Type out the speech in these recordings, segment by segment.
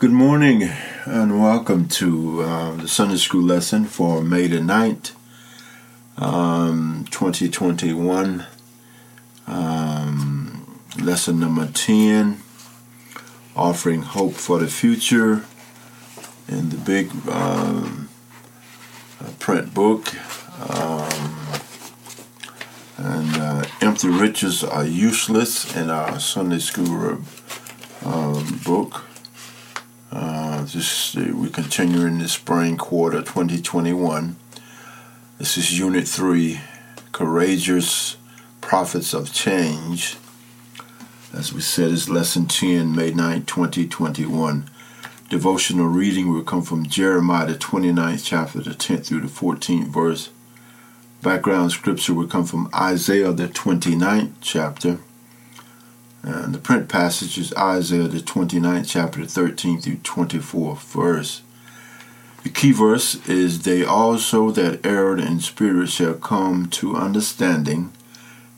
Good morning and welcome to the Sunday School lesson for May the 9th, 2021, lesson number 10, Offering Hope for the Future, in the big print book, and empty riches are useless in our Sunday School book. We continue in the spring quarter 2021. This is Unit 3, Courageous Prophets of Change. As we said, it's Lesson 10, May 9, 2021. Devotional reading will come from Jeremiah, the 29th chapter, the 10th through the 14th verse. Background scripture will come from Isaiah, the 29th chapter. And the print passage is Isaiah, the 29th chapter, 13 through 24th verse. The key verse is, "They also that erred in spirit shall come to understanding,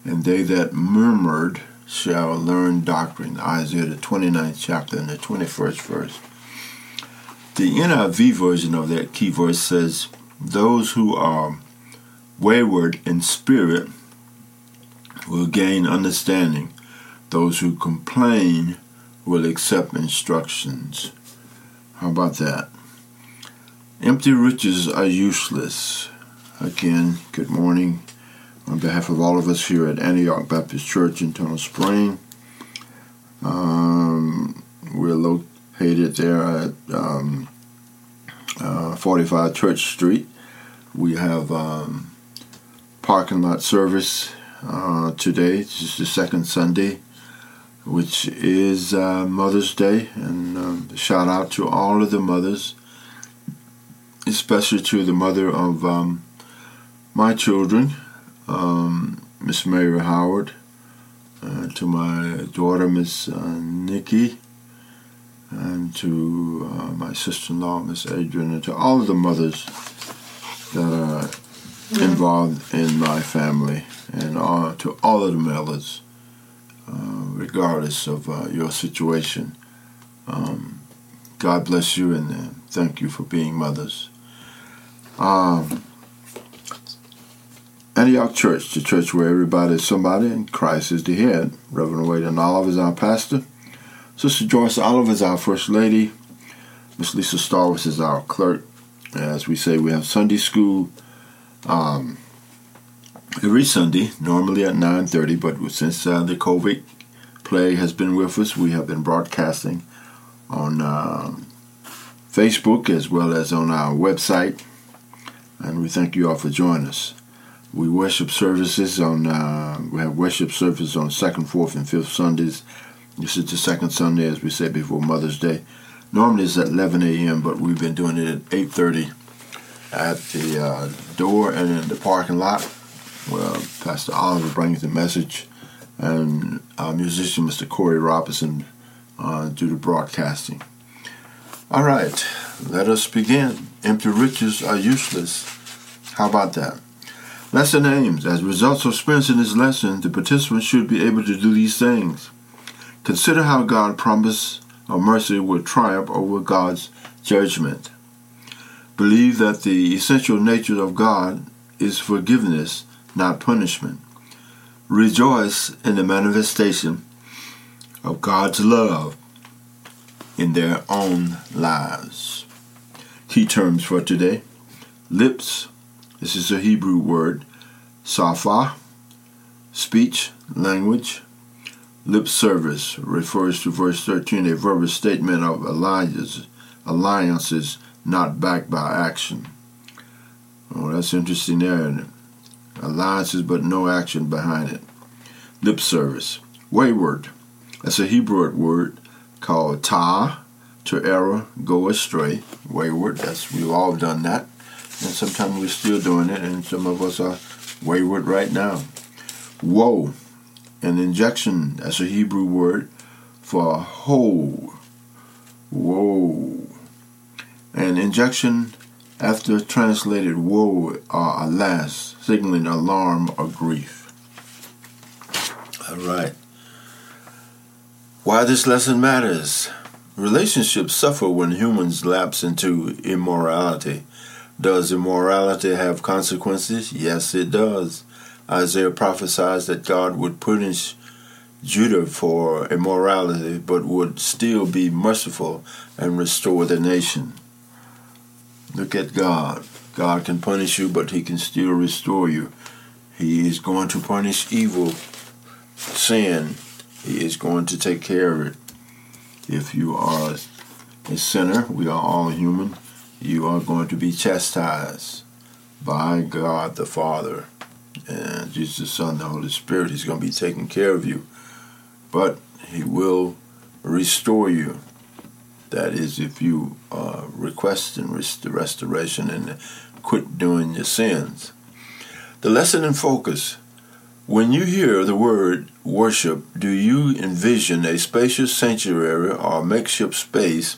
and they that murmured shall learn doctrine." Isaiah, the 29th chapter, and the 21st verse. The NIV version of that key verse says, "Those who are wayward in spirit will gain understanding. Those who complain will accept instructions." How about that? Empty riches are useless. Again, good morning on behalf of all of us here at Antioch Baptist Church in Tunnel Springs. We're located there at 45 Church Street. We have parking lot service today. This is the second Sunday, which is Mother's Day, and shout out to all of the mothers, especially to the mother of my children, Miss Mary Howard, to my daughter, Miss Nikki, and to my sister-in-law, Miss Adrienne, and to all of the mothers that are involved in my family, and to all of the mothers. Regardless of your situation, God bless you and thank you for being mothers. Antioch Church, the church where everybody is somebody and Christ is the head. Reverend Whalen Oliver is our pastor. Sister Joyce Oliver is our first lady. Miss Lisa Starwitz is our clerk. As we say, we have Sunday school every Sunday, normally at 9:30, but since the COVID plague has been with us, we have been broadcasting on Facebook as well as on our website, and we thank you all for joining us. We worship services on we have worship services on 2nd, 4th, and 5th Sundays. This is the second Sunday, as we said, before Mother's Day. Normally it's at 11 a.m., but we've been doing it at 8:30 at the door and in the parking lot. Well, Pastor Oliver brings the message, and our musician, Mr. Corey Robinson, do the broadcasting. All right, let us begin. Empty riches are useless. How about that? Lesson aims. As results of experiencing this lesson, the participants should be able to do these things. Consider how God's promise of mercy will triumph over God's judgment. Believe that the essential nature of God is forgiveness, not punishment. Rejoice in the manifestation of God's love in their own lives. Key terms for today. Lips, this is a Hebrew word, safa, speech, language. Lip service refers to verse 13, a verbal statement of alliances not backed by action. Oh, that's interesting there, isn't it? Alliances, but no action behind it. Lip service. Wayward. That's a Hebrew word called ta, to error, go astray. Wayward. We've all done that. And sometimes we're still doing it, and some of us are wayward right now. Woe. An injection. That's a Hebrew word for whole. Woe. An injection, after translated woe or alas, signaling alarm or grief. All right. Why this lesson matters. Relationships suffer when humans lapse into immorality. Does immorality have consequences? Yes, it does. Isaiah prophesies that God would punish Judah for immorality, but would still be merciful and restore the nation. Look at God. God can punish you, but he can still restore you. He is going to punish evil, sin. He is going to take care of it. If you are a sinner, we are all human, you are going to be chastised by God the Father and Jesus the Son, the Holy Spirit. He's going to be taking care of you, but he will restore you. That is, if you request and restoration and quit doing your sins. The lesson in focus. When you hear the word worship, do you envision a spacious sanctuary or makeshift space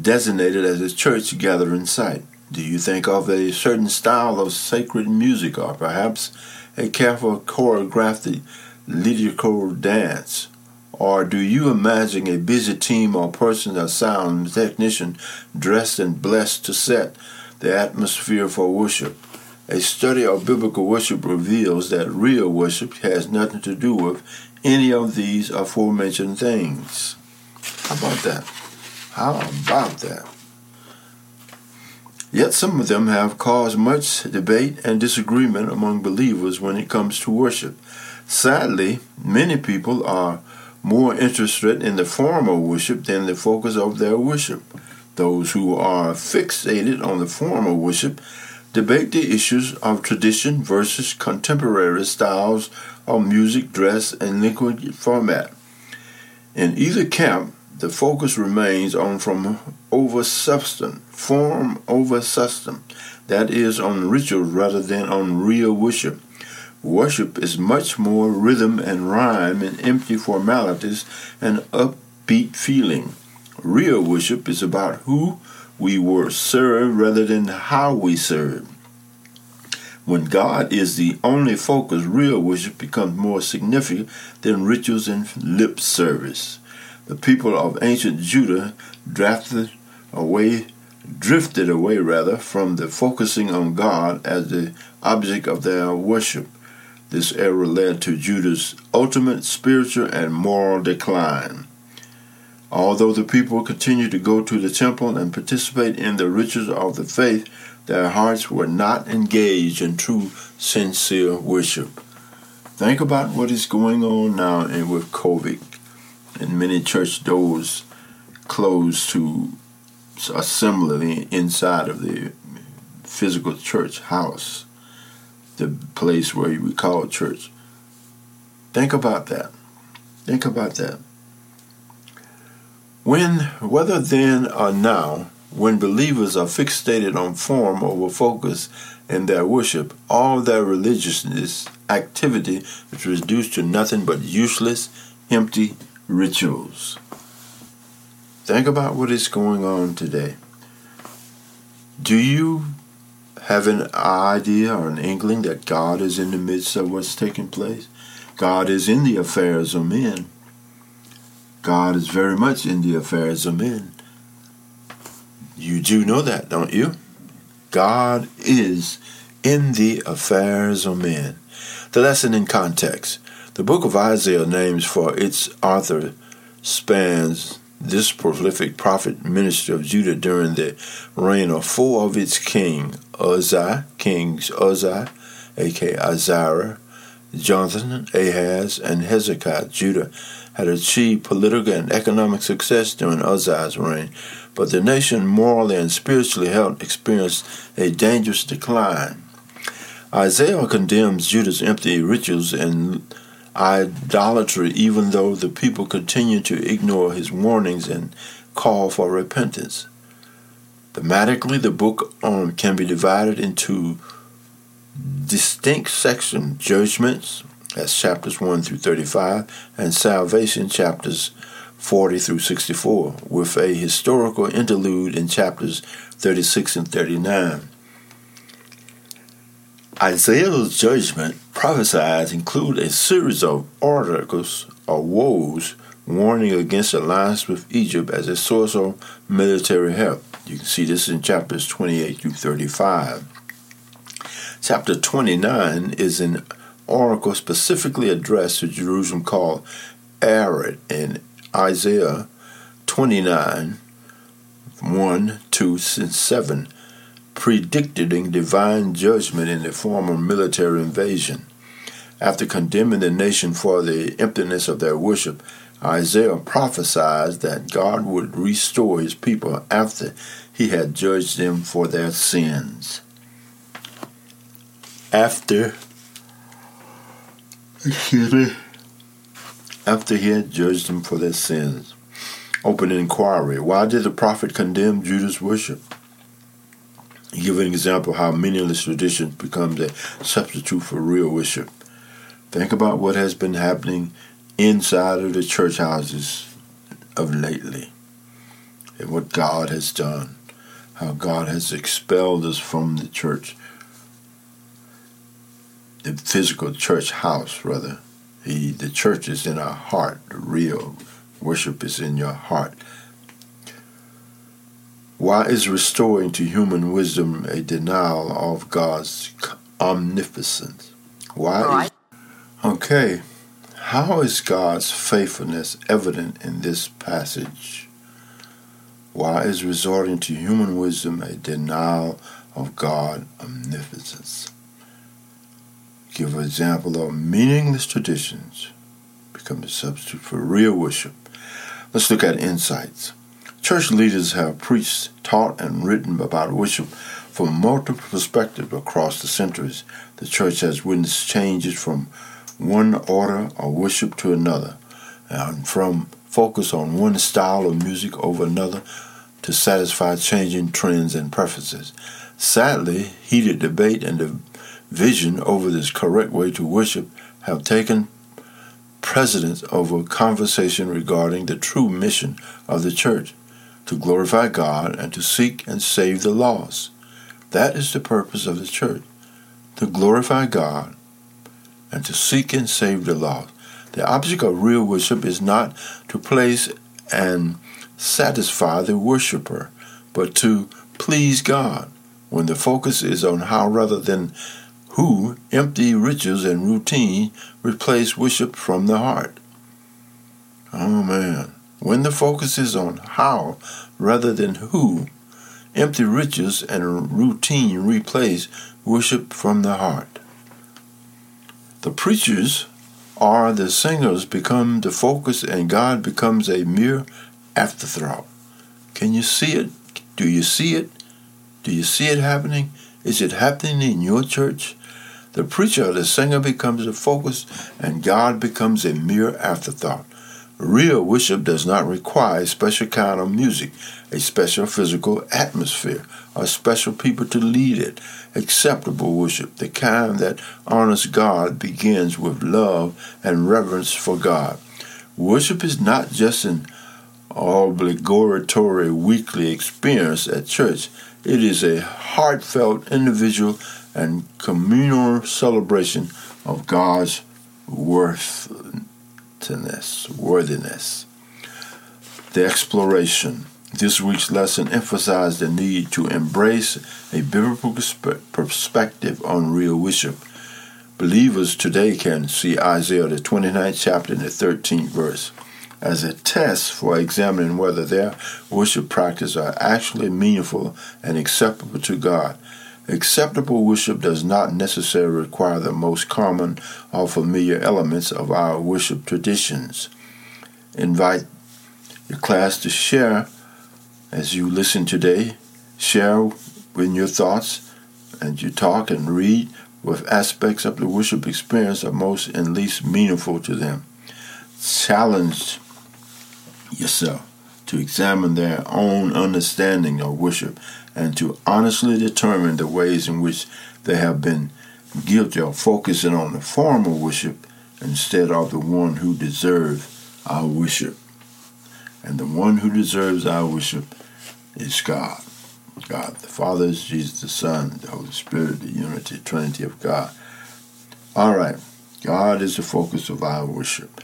designated as a church gathering site? Do you think of a certain style of sacred music or perhaps a carefully choreographed lyrical dance? Or do you imagine a busy team or person, a sound technician, dressed and blessed to set the atmosphere for worship? A study of biblical worship reveals that real worship has nothing to do with any of these aforementioned things. How about that? Yet some of them have caused much debate and disagreement among believers when it comes to worship. Sadly, many people are more interested in the form of worship than the focus of their worship. Those who are fixated on the form of worship debate the issues of tradition versus contemporary styles of music, dress, and liquid format. In either camp, the focus remains on form over substance, that is, on rituals rather than on real worship. Worship is much more rhythm and rhyme and empty formalities and upbeat feeling. Real worship is about who we were served rather than how we served. When God is the only focus, real worship becomes more significant than rituals and lip service. The people of ancient Judah drifted away from the focusing on God as the object of their worship. This error led to Judah's ultimate spiritual and moral decline. Although the people continued to go to the temple and participate in the rituals of the faith, their hearts were not engaged in true, sincere worship. Think about what is going on now and with COVID, and many church doors closed to assembly inside of the physical church house, the place where we call church. Think about that. Whether then or now, when believers are fixated on form over focus in their worship, all their religious activity is reduced to nothing but useless, empty rituals. Think about what is going on today. Do you have an idea or an inkling that God is in the midst of what's taking place? God is in the affairs of men. God is very much in the affairs of men. You do know that, don't you? God is in the affairs of men. The lesson in context. The book of Isaiah names for its author spans this prolific prophet ministry of Judah during the reign of four of its kings, Uzziah, a.k.a. Isaiah, Jonathan, Ahaz, and Hezekiah. Judah had achieved political and economic success during Uzziah's reign, but the nation morally and spiritually experienced a dangerous decline. Isaiah condemns Judah's empty rituals and idolatry, even though the people continue to ignore his warnings and call for repentance. Thematically, the book can be divided into distinct sections: judgments, that's chapters 1 through 35, and salvation, chapters 40 through 64, with a historical interlude in chapters 36 and 39. Isaiah's judgment prophesies include a series of oracles or woes warning against alliance with Egypt as a source of military help. You can see this in chapters 28 through 35. Chapter 29 is an oracle specifically addressed to Jerusalem called Arad in Isaiah 29, 1, 2, and 7, predicting divine judgment in the form of military invasion. After condemning the nation for the emptiness of their worship, Isaiah prophesied that God would restore his people after he had judged them for their sins. After he had judged them for their sins. Open inquiry. Why did the prophet condemn Judah's worship? Give an example of how meaningless traditions becomes a substitute for real worship. Think about what has been happening inside of the church houses of lately and what God has done, how God has expelled us from the church, the physical church house, rather. The church is in our heart. The real worship is in your heart. Why is restoring to human wisdom a denial of God's omnipotence? Okay. How is God's faithfulness evident in this passage? Why is resorting to human wisdom a denial of God's omnipotence? Give an example of meaningless traditions become a substitute for real worship. Let's look at insights. Church leaders have preached, taught, and written about worship from multiple perspectives across the centuries. The church has witnessed changes from one order of worship to another, and from focus on one style of music over another to satisfy changing trends and preferences. Sadly, heated debate and division over this correct way to worship have taken precedence over conversation regarding the true mission of the church, to glorify God and to seek and save the lost. That is the purpose of the church, to glorify God and to seek and save the lost. The object of real worship is not to please and satisfy the worshiper, but to please God. When the focus is on how rather than who, empty rituals and routine replace worship from the heart. Oh, man. When the focus is on how rather than who, empty rituals and routine replace worship from the heart. The preachers or the singers become the focus and God becomes a mere afterthought. Can you see it? Do you see it? Do you see it happening? Is it happening in your church? The preacher or the singer becomes the focus and God becomes a mere afterthought. Real worship does not require a special kind of music, a special physical atmosphere, or special people to lead it. Acceptable worship, the kind that honors God, begins with love and reverence for God. Worship is not just an obligatory weekly experience at church. It is a heartfelt, individual, and communal celebration of God's worthiness. The exploration. This week's lesson emphasized the need to embrace a biblical perspective on real worship. Believers today can see Isaiah the 29th chapter and the 13th verse as a test for examining whether their worship practices are actually meaningful and acceptable to God. Acceptable worship does not necessarily require the most common or familiar elements of our worship traditions. Invite your class to share as you listen today. Share in your thoughts and you talk and read with aspects of the worship experience are most and least meaningful to them. Challenge yourself to examine their own understanding of worship and to honestly determine the ways in which they have been guilty of focusing on the form of worship instead of the one who deserves our worship. And the one who deserves our worship is God. God the Father, is Jesus the Son, the Holy Spirit, the unity, Trinity of God. All right, God is the focus of our worship.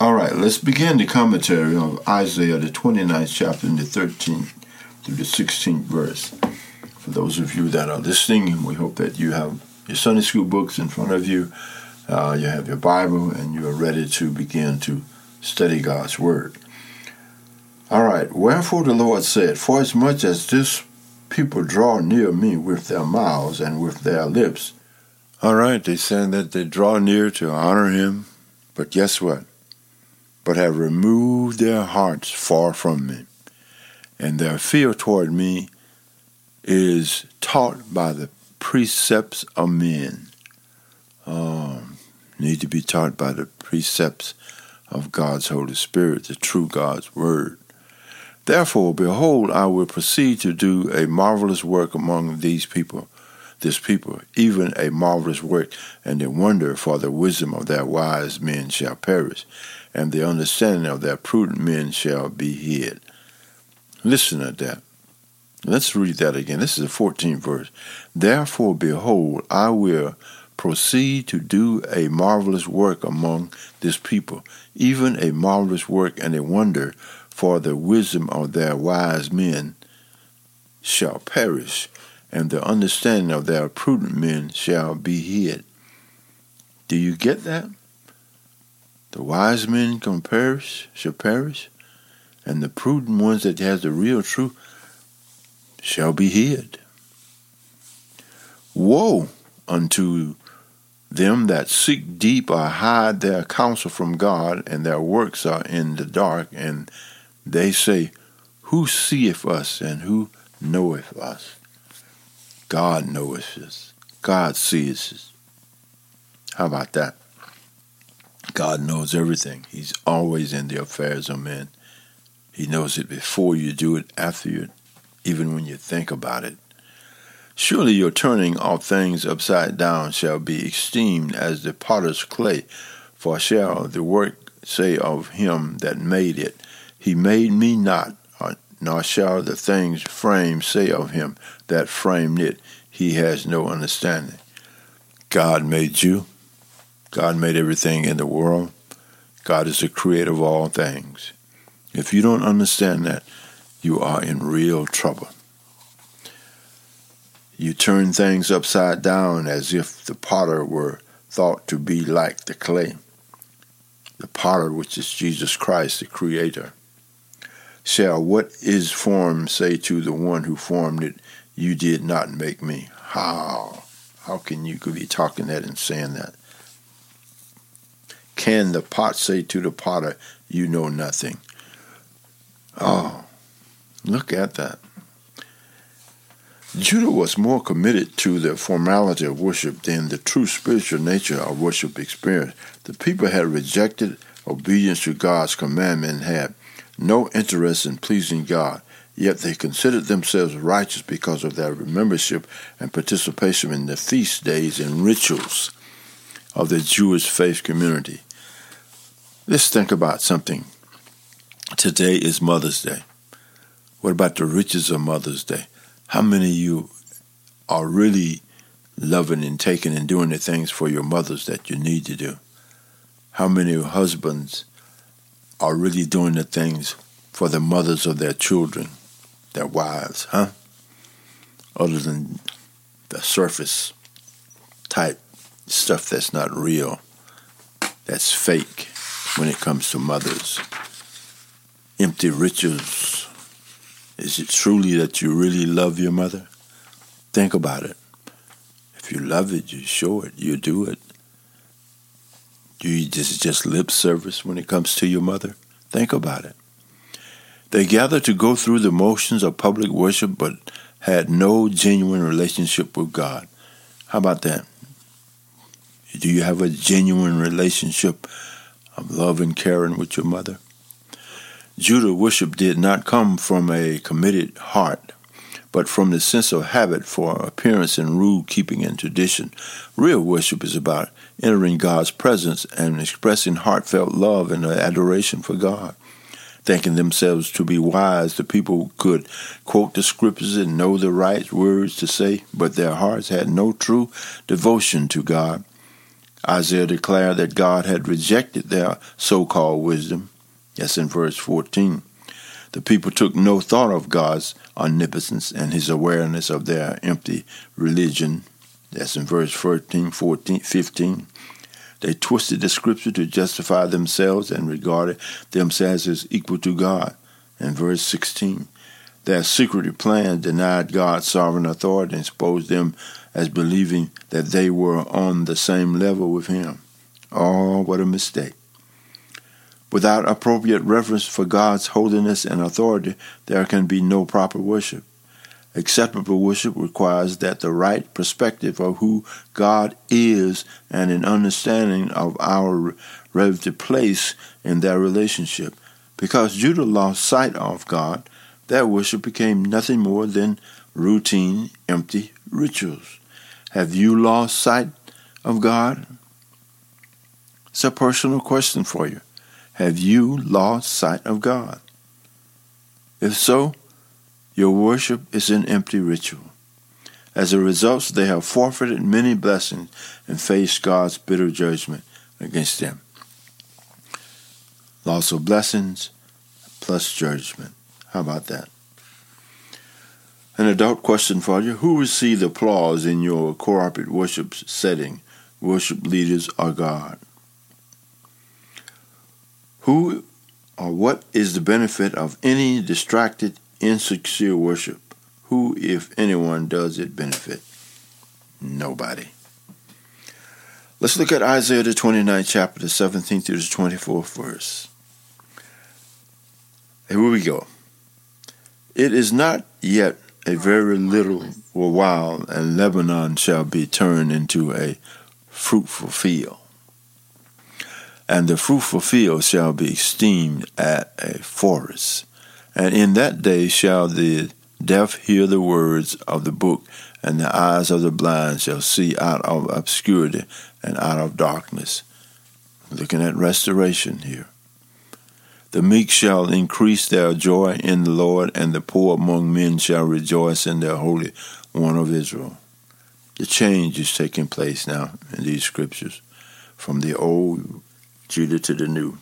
All right, let's begin the commentary of Isaiah, the 29th chapter, and the 13th through the 16th verse. For those of you that are listening, we hope that you have your Sunday school books in front of you, you have your Bible, and you are ready to begin to study God's Word. All right, wherefore the Lord said, forasmuch as this people draw near me with their mouths and with their lips. All right, they said that they draw near to honor him, but guess what? But have removed their hearts far from me, and their fear toward me is taught by the precepts of men. Need to be taught by the precepts of God's Holy Spirit, the true God's Word. Therefore, behold, I will proceed to do a marvelous work among these people, even a marvelous work, and a wonder, for the wisdom of their wise men shall perish, and the understanding of their prudent men shall be hid. Listen to that. Let's read that again. This is the 14th verse. Therefore, behold, I will proceed to do a marvelous work among this people, even a marvelous work and a wonder, for the wisdom of their wise men shall perish, and the understanding of their prudent men shall be hid. Do you get that? The wise men shall perish, and the prudent ones that has the real truth shall be hid. Woe unto them that seek deep or hide their counsel from God, and their works are in the dark, and they say, who seeth us and who knoweth us? God knoweth us. God sees us. How about that? God knows everything. He's always in the affairs of men. He knows it before you do it, after you, even when you think about it. Surely your turning all things upside down shall be esteemed as the potter's clay, for shall the work say of him that made it, he made me not, nor shall the things framed say of him that framed it, he has no understanding. God made you. God made everything in the world. God is the creator of all things. If you don't understand that, you are in real trouble. You turn things upside down as if the potter were thought to be like the clay. The potter, which is Jesus Christ, the creator. Shall what is formed say to the one who formed it, you did not make me? How? How can you be talking that and saying that? Can the pot say to the potter, you know nothing? Oh, look at that. Judah was more committed to the formality of worship than the true spiritual nature of worship experience. The people had rejected obedience to God's commandment and had no interest in pleasing God, yet they considered themselves righteous because of their membership and participation in the feast days and rituals of the Jewish faith community. Let's think about something. Today is Mother's Day. What about the riches of Mother's Day? How many of you are really loving and taking and doing the things for your mothers that you need to do? How many husbands are really doing the things for the mothers of their children, their wives, huh? Other than the surface type stuff that's not real, that's fake when it comes to mothers. Empty rituals. Is it truly that you really love your mother? Think about it. If you love it, you show it, you do it. Do you just lip service when it comes to your mother? Think about it. They gathered to go through the motions of public worship but had no genuine relationship with God. How about that? Do you have a genuine relationship of love and caring with your mother? Judah worship did not come from a committed heart, but from the sense of habit for appearance and rule-keeping and tradition. Real worship is about entering God's presence and expressing heartfelt love and adoration for God. Thinking themselves to be wise, the people could quote the scriptures and know the right words to say, but their hearts had no true devotion to God. Isaiah declared that God had rejected their so-called wisdom. That's in verse 14. The people took no thought of God's omnipotence and his awareness of their empty religion. That's in verse 13, 14, 15. They twisted the scripture to justify themselves and regarded themselves as equal to God. In verse 16, their secret plans denied God's sovereign authority and exposed them as believing that they were on the same level with him. Oh, what a mistake. Without appropriate reverence for God's holiness and authority, there can be no proper worship. Acceptable worship requires that the right perspective of who God is and an understanding of our relative place in their relationship. Because Judah lost sight of God, their worship became nothing more than routine, empty rituals. Have you lost sight of God? It's a personal question for you. Have you lost sight of God? If so, your worship is an empty ritual. As a result, they have forfeited many blessings and faced God's bitter judgment against them. Loss of blessings plus judgment. How about that? An adult question for you. Who received applause in your corporate worship setting? Worship leaders or God? Who or what is the benefit of any distracted, insincere worship? Who, if anyone, does it benefit? Nobody. Let's look at Isaiah the 29th chapter, the 17th through the 24th verse. Here we go. It is not yet a very little while, and Lebanon shall be turned into a fruitful field. And the fruitful field shall be esteemed at a forest. And in that day shall the deaf hear the words of the book, and the eyes of the blind shall see out of obscurity and out of darkness. Looking at restoration here. The meek shall increase their joy in the Lord, and the poor among men shall rejoice in their Holy One of Israel. The change is taking place now in these scriptures from the old Judah to the new.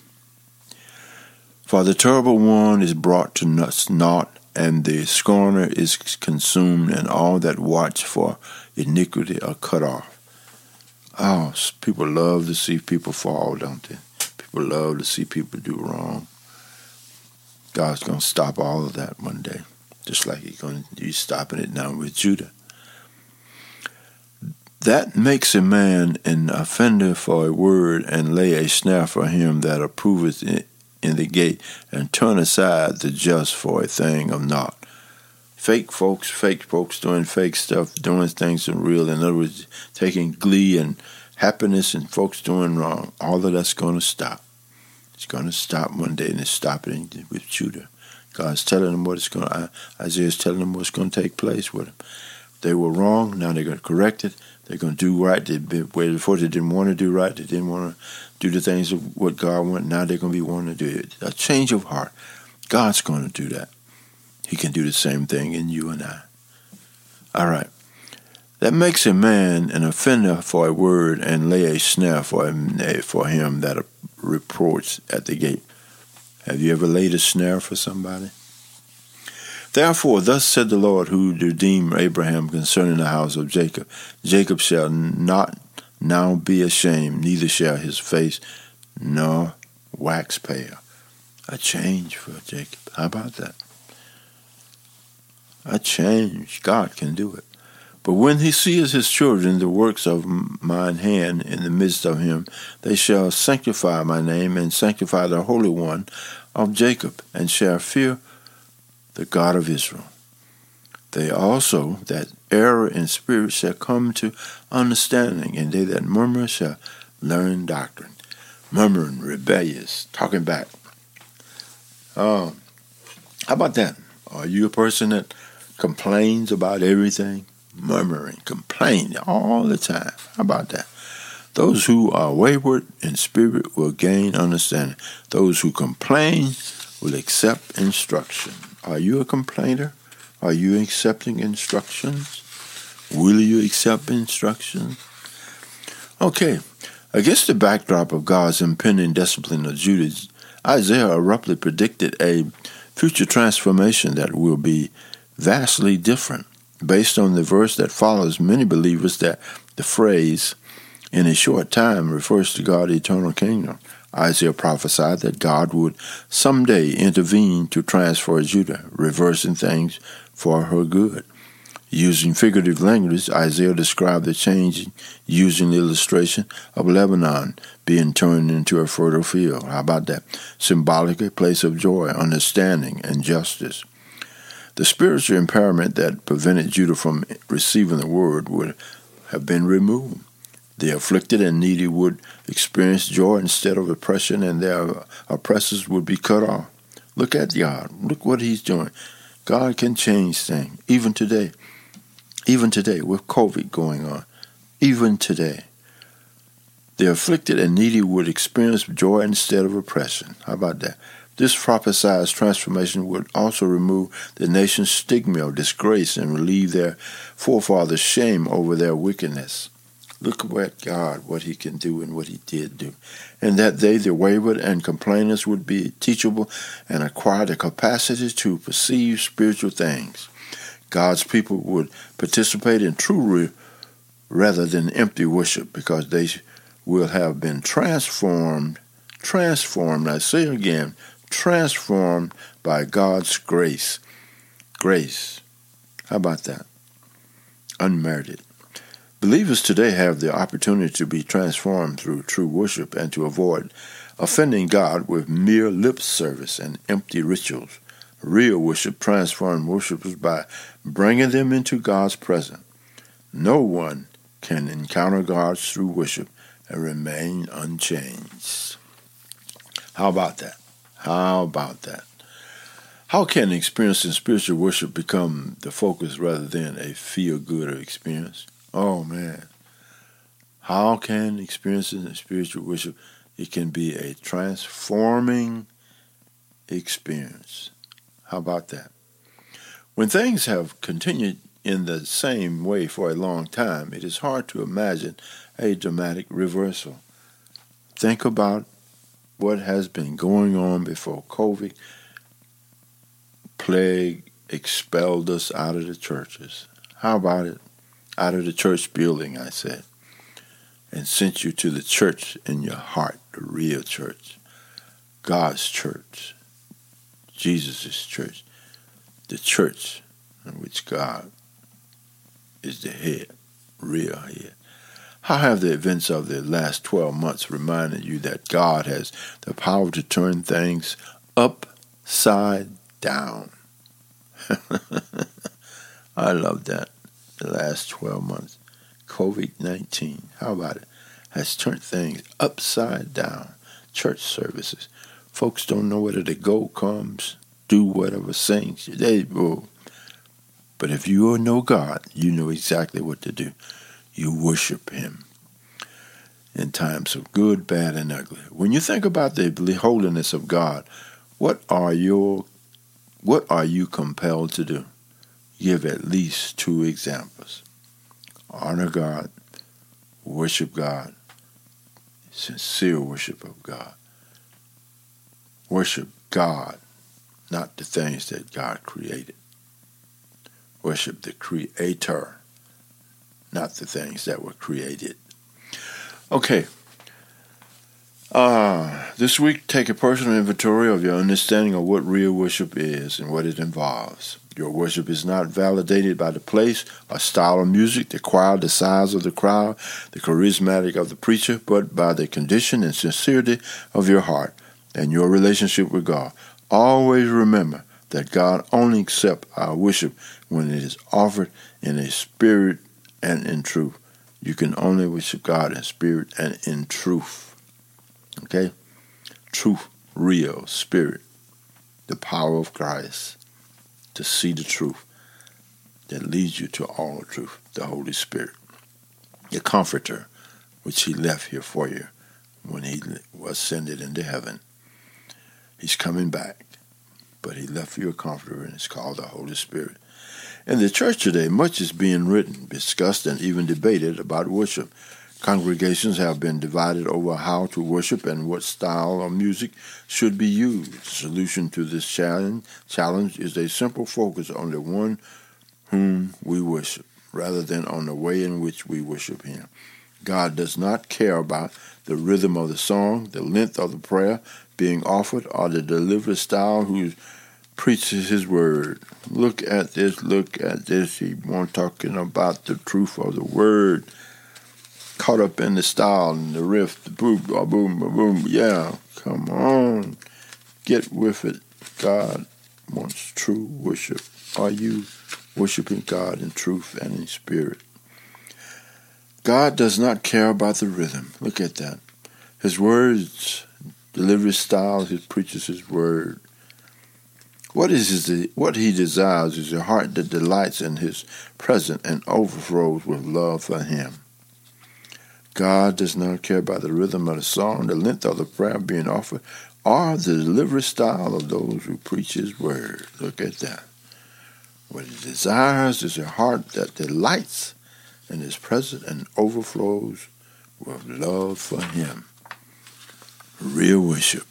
For the terrible one is brought to naught, and the scorner is consumed, and all that watch for iniquity are cut off. Oh, people love to see people fall, don't they? People love to see people do wrong. God's going to stop all of that one day, just like he's stopping it now with Judah. That makes a man an offender for a word, and lay a snare for him that approveth in the gate, and turn aside the just for a thing of naught. Fake folks doing fake stuff, doing things unreal. In other words, taking glee and happiness in folks doing wrong. All of that's going to stop. It's going to stop one day, and it's stopping with Judah. God's telling them what it's going to, Isaiah's telling them what's going to take place with him. They were wrong, now they're going to correct it. They're going to do right. Before they didn't want to do right. They didn't want to do the things of what God wanted. Now they're going to be wanting to do it. A change of heart. God's going to do that. He can do the same thing in you and I. All right. That makes a man an offender for a word, and lay a snare for him that reproaches at the gate. Have you ever laid a snare for somebody? Therefore, thus said the Lord, who redeemed Abraham concerning the house of Jacob, Jacob shall not now be ashamed, neither shall his face nor wax pale. A change for Jacob. How about that? A change. God can do it. But when he sees his children, the works of mine hand in the midst of him, they shall sanctify my name, and sanctify the Holy One of Jacob, and shall fear the God of Israel. They also that error in spirit shall come to understanding, and they that murmur shall learn doctrine. Murmuring, rebellious, talking back. How about that? Are you a person that complains about everything? Murmuring, complaining all the time. How about that? Those who are wayward in spirit will gain understanding. Those who complain will accept instruction. Are you a complainer? Are you accepting instructions? Will you accept instructions? Okay, Against the backdrop of God's impending discipline of Judah, Isaiah abruptly predicted a future transformation that will be vastly different. Based on the verse that follows, many believers that the phrase, in a short time, refers to God's eternal kingdom. Isaiah prophesied that God would someday intervene to transfer Judah, reversing things for her good. Using figurative language, Isaiah described the change using the illustration of Lebanon being turned into a fertile field. How about that? Symbolically, a place of joy, understanding, and justice. The spiritual impairment that prevented Judah from receiving the word would have been removed. The afflicted and needy would experience joy instead of oppression, and their oppressors would be cut off. Look at God. Look what he's doing. God can change things, even today. Even today, with COVID going on, even today, the afflicted and needy would experience joy instead of oppression. How about that? This prophesied transformation would also remove the nation's stigma of disgrace and relieve their forefathers' shame over their wickedness. Look at God, what he can do and what he did do. And that they, the wayward and complainers, would be teachable and acquire the capacity to perceive spiritual things. God's people would participate in true rather than empty worship, because they will have been transformed, I say again, transformed by God's grace. Grace. How about that? Unmerited. Believers today have the opportunity to be transformed through true worship and to avoid offending God with mere lip service and empty rituals. Real worship transforms worshipers by bringing them into God's presence. No one can encounter God through worship and remain unchanged. How about that? How about that? How can experiencing spiritual worship become the focus rather than a feel-good experience? Oh, man. How can experiencing spiritual worship, it can be a transforming experience. How about that? When things have continued in the same way for a long time, it is hard to imagine a dramatic reversal. Think about what has been going on before COVID plague expelled us out of the churches. How about it? Out of the church building, I said, and sent you to the church in your heart, the real church, God's church. Jesus' church, the church in which God is the head, real head. How have the events of the last 12 months reminded you that God has the power to turn things upside down? I love that. The last 12 months, COVID-19, how about it, has turned things upside down. Church services. Folks don't know whether to go, comes, do whatever, sings. They will. But if you know God, you know exactly what to do. You worship him in times of good, bad, and ugly. When you think about the holiness of God, what are you compelled to do? Give at least two examples. Honor God, worship God, sincere worship of God. Worship God, not the things that God created. Worship the Creator, not the things that were created. Okay. This week, take a personal inventory of your understanding of what real worship is and what it involves. Your worship is not validated by the place or style of music, the choir, the size of the crowd, the charismatic of the preacher, but by the condition and sincerity of your heart and your relationship with God. Always remember that God only accepts our worship when it is offered in a spirit and in truth. You can only worship God in spirit and in truth. Okay? Truth, real, spirit, the power of Christ to see the truth that leads you to all truth, the Holy Spirit, the Comforter, which he left here for you when he was ascended into heaven. He's coming back, but he left you a comforter, and it's called the Holy Spirit. In the church today, much is being written, discussed, and even debated about worship. Congregations have been divided over how to worship and what style of music should be used. The solution to this challenge is a simple focus on the one whom we worship, rather than on the way in which we worship him. God does not care about the rhythm of the song, the length of the prayer being offered, or the delivery style who preaches his word. Look at this. He won't talking about the truth of the word. Caught up in the style and the riff, the boom, ba boom, ba boom. Yeah, come on. Get with it. God wants true worship. Are you worshiping God in truth and in spirit? God does not care about the rhythm. Look at that. His words, delivery style, he preaches his word. What he desires is a heart that delights in his presence and overflows with love for him. God does not care about the rhythm of the song, the length of the prayer being offered, or the delivery style of those who preach his word. Look at that. What he desires is a heart that delights and is present and overflows with love for him. Real worship.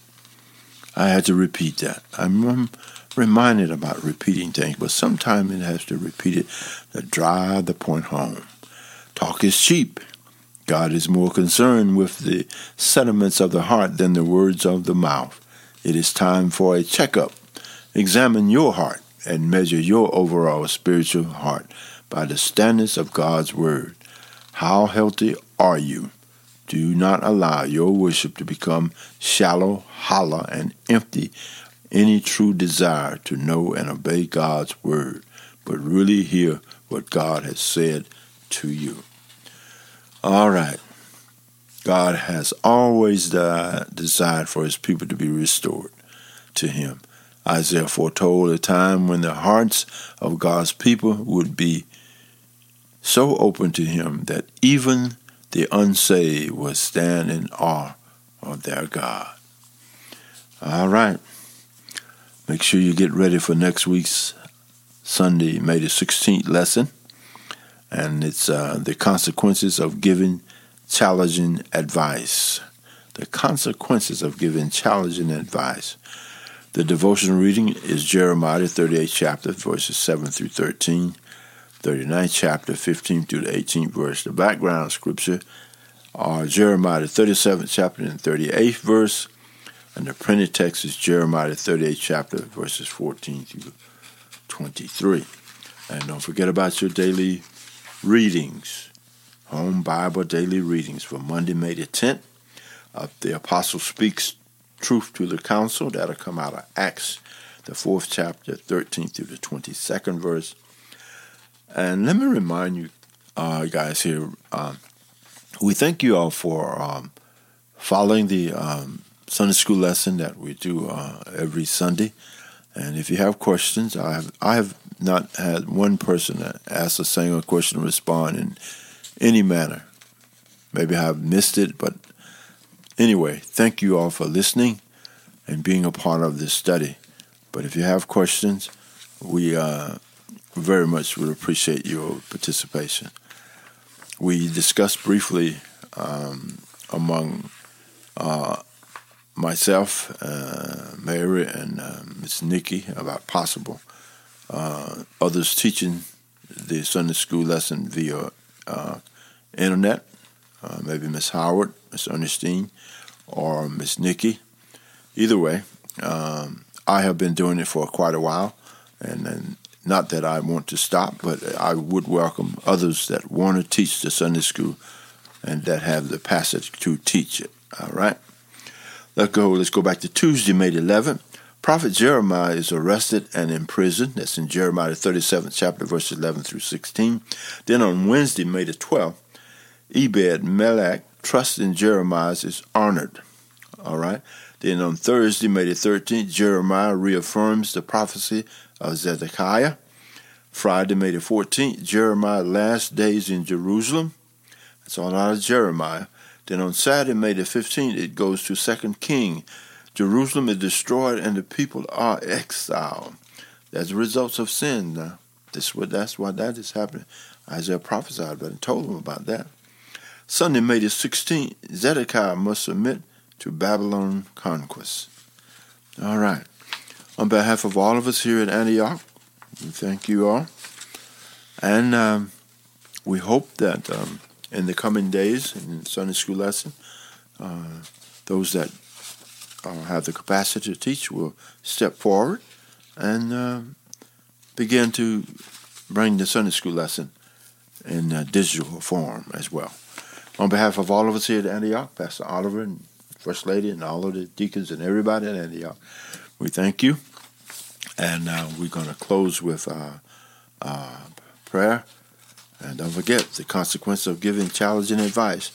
I had to repeat that. I'm reminded about repeating things, but sometimes it has to repeat it to drive the point home. Talk is cheap. God is more concerned with the sentiments of the heart than the words of the mouth. It is time for a checkup. Examine your heart and measure your overall spiritual heart by the standards of God's word. How healthy are you? Do not allow your worship to become shallow, hollow, and empty. Any true desire to know and obey God's word, but really hear what God has said to you. All right. God has always desired for his people to be restored to him. Isaiah foretold a time when the hearts of God's people would be so open to him that even the unsaved will stand in awe of their God. All right. Make sure you get ready for next week's Sunday, May the 16th lesson. And it's the consequences of giving challenging advice. The consequences of giving challenging advice. The devotional reading is Jeremiah 38 chapter, verses 7 through 13. 39th chapter, 15 through the 18th verse. The background scripture are Jeremiah 37th chapter and 38th verse, and the printed text is Jeremiah 38th chapter, verses 14 through 23. And don't forget about your daily readings, Home Bible Daily Readings for Monday, May the 10th. The Apostle Speaks Truth to the Council. That'll come out of Acts, the 4th chapter, 13th through the 22nd verse. And let me remind you guys here, we thank you all for following the Sunday school lesson that we do every Sunday. And if you have questions, I have not had one person ask a single question or respond in any manner. Maybe I've missed it, but anyway, thank you all for listening and being a part of this study. But if you have questions, we very much would appreciate your participation. We discussed briefly among myself, Mary, and Miss Nikki about possible others teaching the Sunday school lesson via internet, maybe Miss Howard, Miss Ernestine, or Miss Nikki. Either way, I have been doing it for quite a while, and not that I want to stop, but I would welcome others that want to teach the Sunday school and that have the passage to teach it. All right? Let's go back to Tuesday, May the 11th. Prophet Jeremiah is arrested and imprisoned. That's in Jeremiah 37th chapter, verses 11 through 16. Then on Wednesday, May the 12th, Ebed-Melech, trust in Jeremiah, is honored. All right? Then on Thursday, May the 13th, Jeremiah reaffirms the prophecy of Zedekiah. Friday, May the 14th, Jeremiah last days in Jerusalem. That's all out of Jeremiah. Then on Saturday, May the 15th, it goes to 2 Kings. Jerusalem is destroyed and the people are exiled. That's the results of sin. Now, that's why that is happening. Isaiah prophesied about it and told them about that. Sunday, May the 16th, Zedekiah must submit to Babylon conquest. All right. On behalf of all of us here at Antioch, we thank you all. And we hope that in the coming days, in Sunday school lesson, those that have the capacity to teach will step forward and begin to bring the Sunday school lesson in digital form as well. On behalf of all of us here at Antioch, Pastor Oliver and First Lady and all of the deacons and everybody at Antioch, we thank you. And we're going to close with prayer. And don't forget the consequence of giving challenging advice.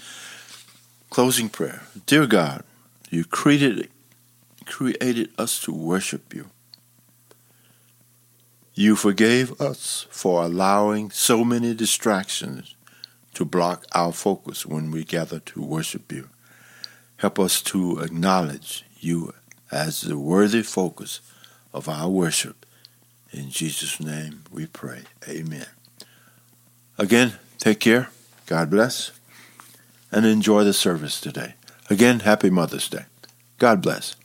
Closing prayer. Dear God, you created us to worship you. You forgave us for allowing so many distractions to block our focus when we gather to worship you. Help us to acknowledge you as the worthy focus of our worship. In Jesus' name we pray. Amen. Again, take care. God bless. And enjoy the service today. Again, happy Mother's Day. God bless.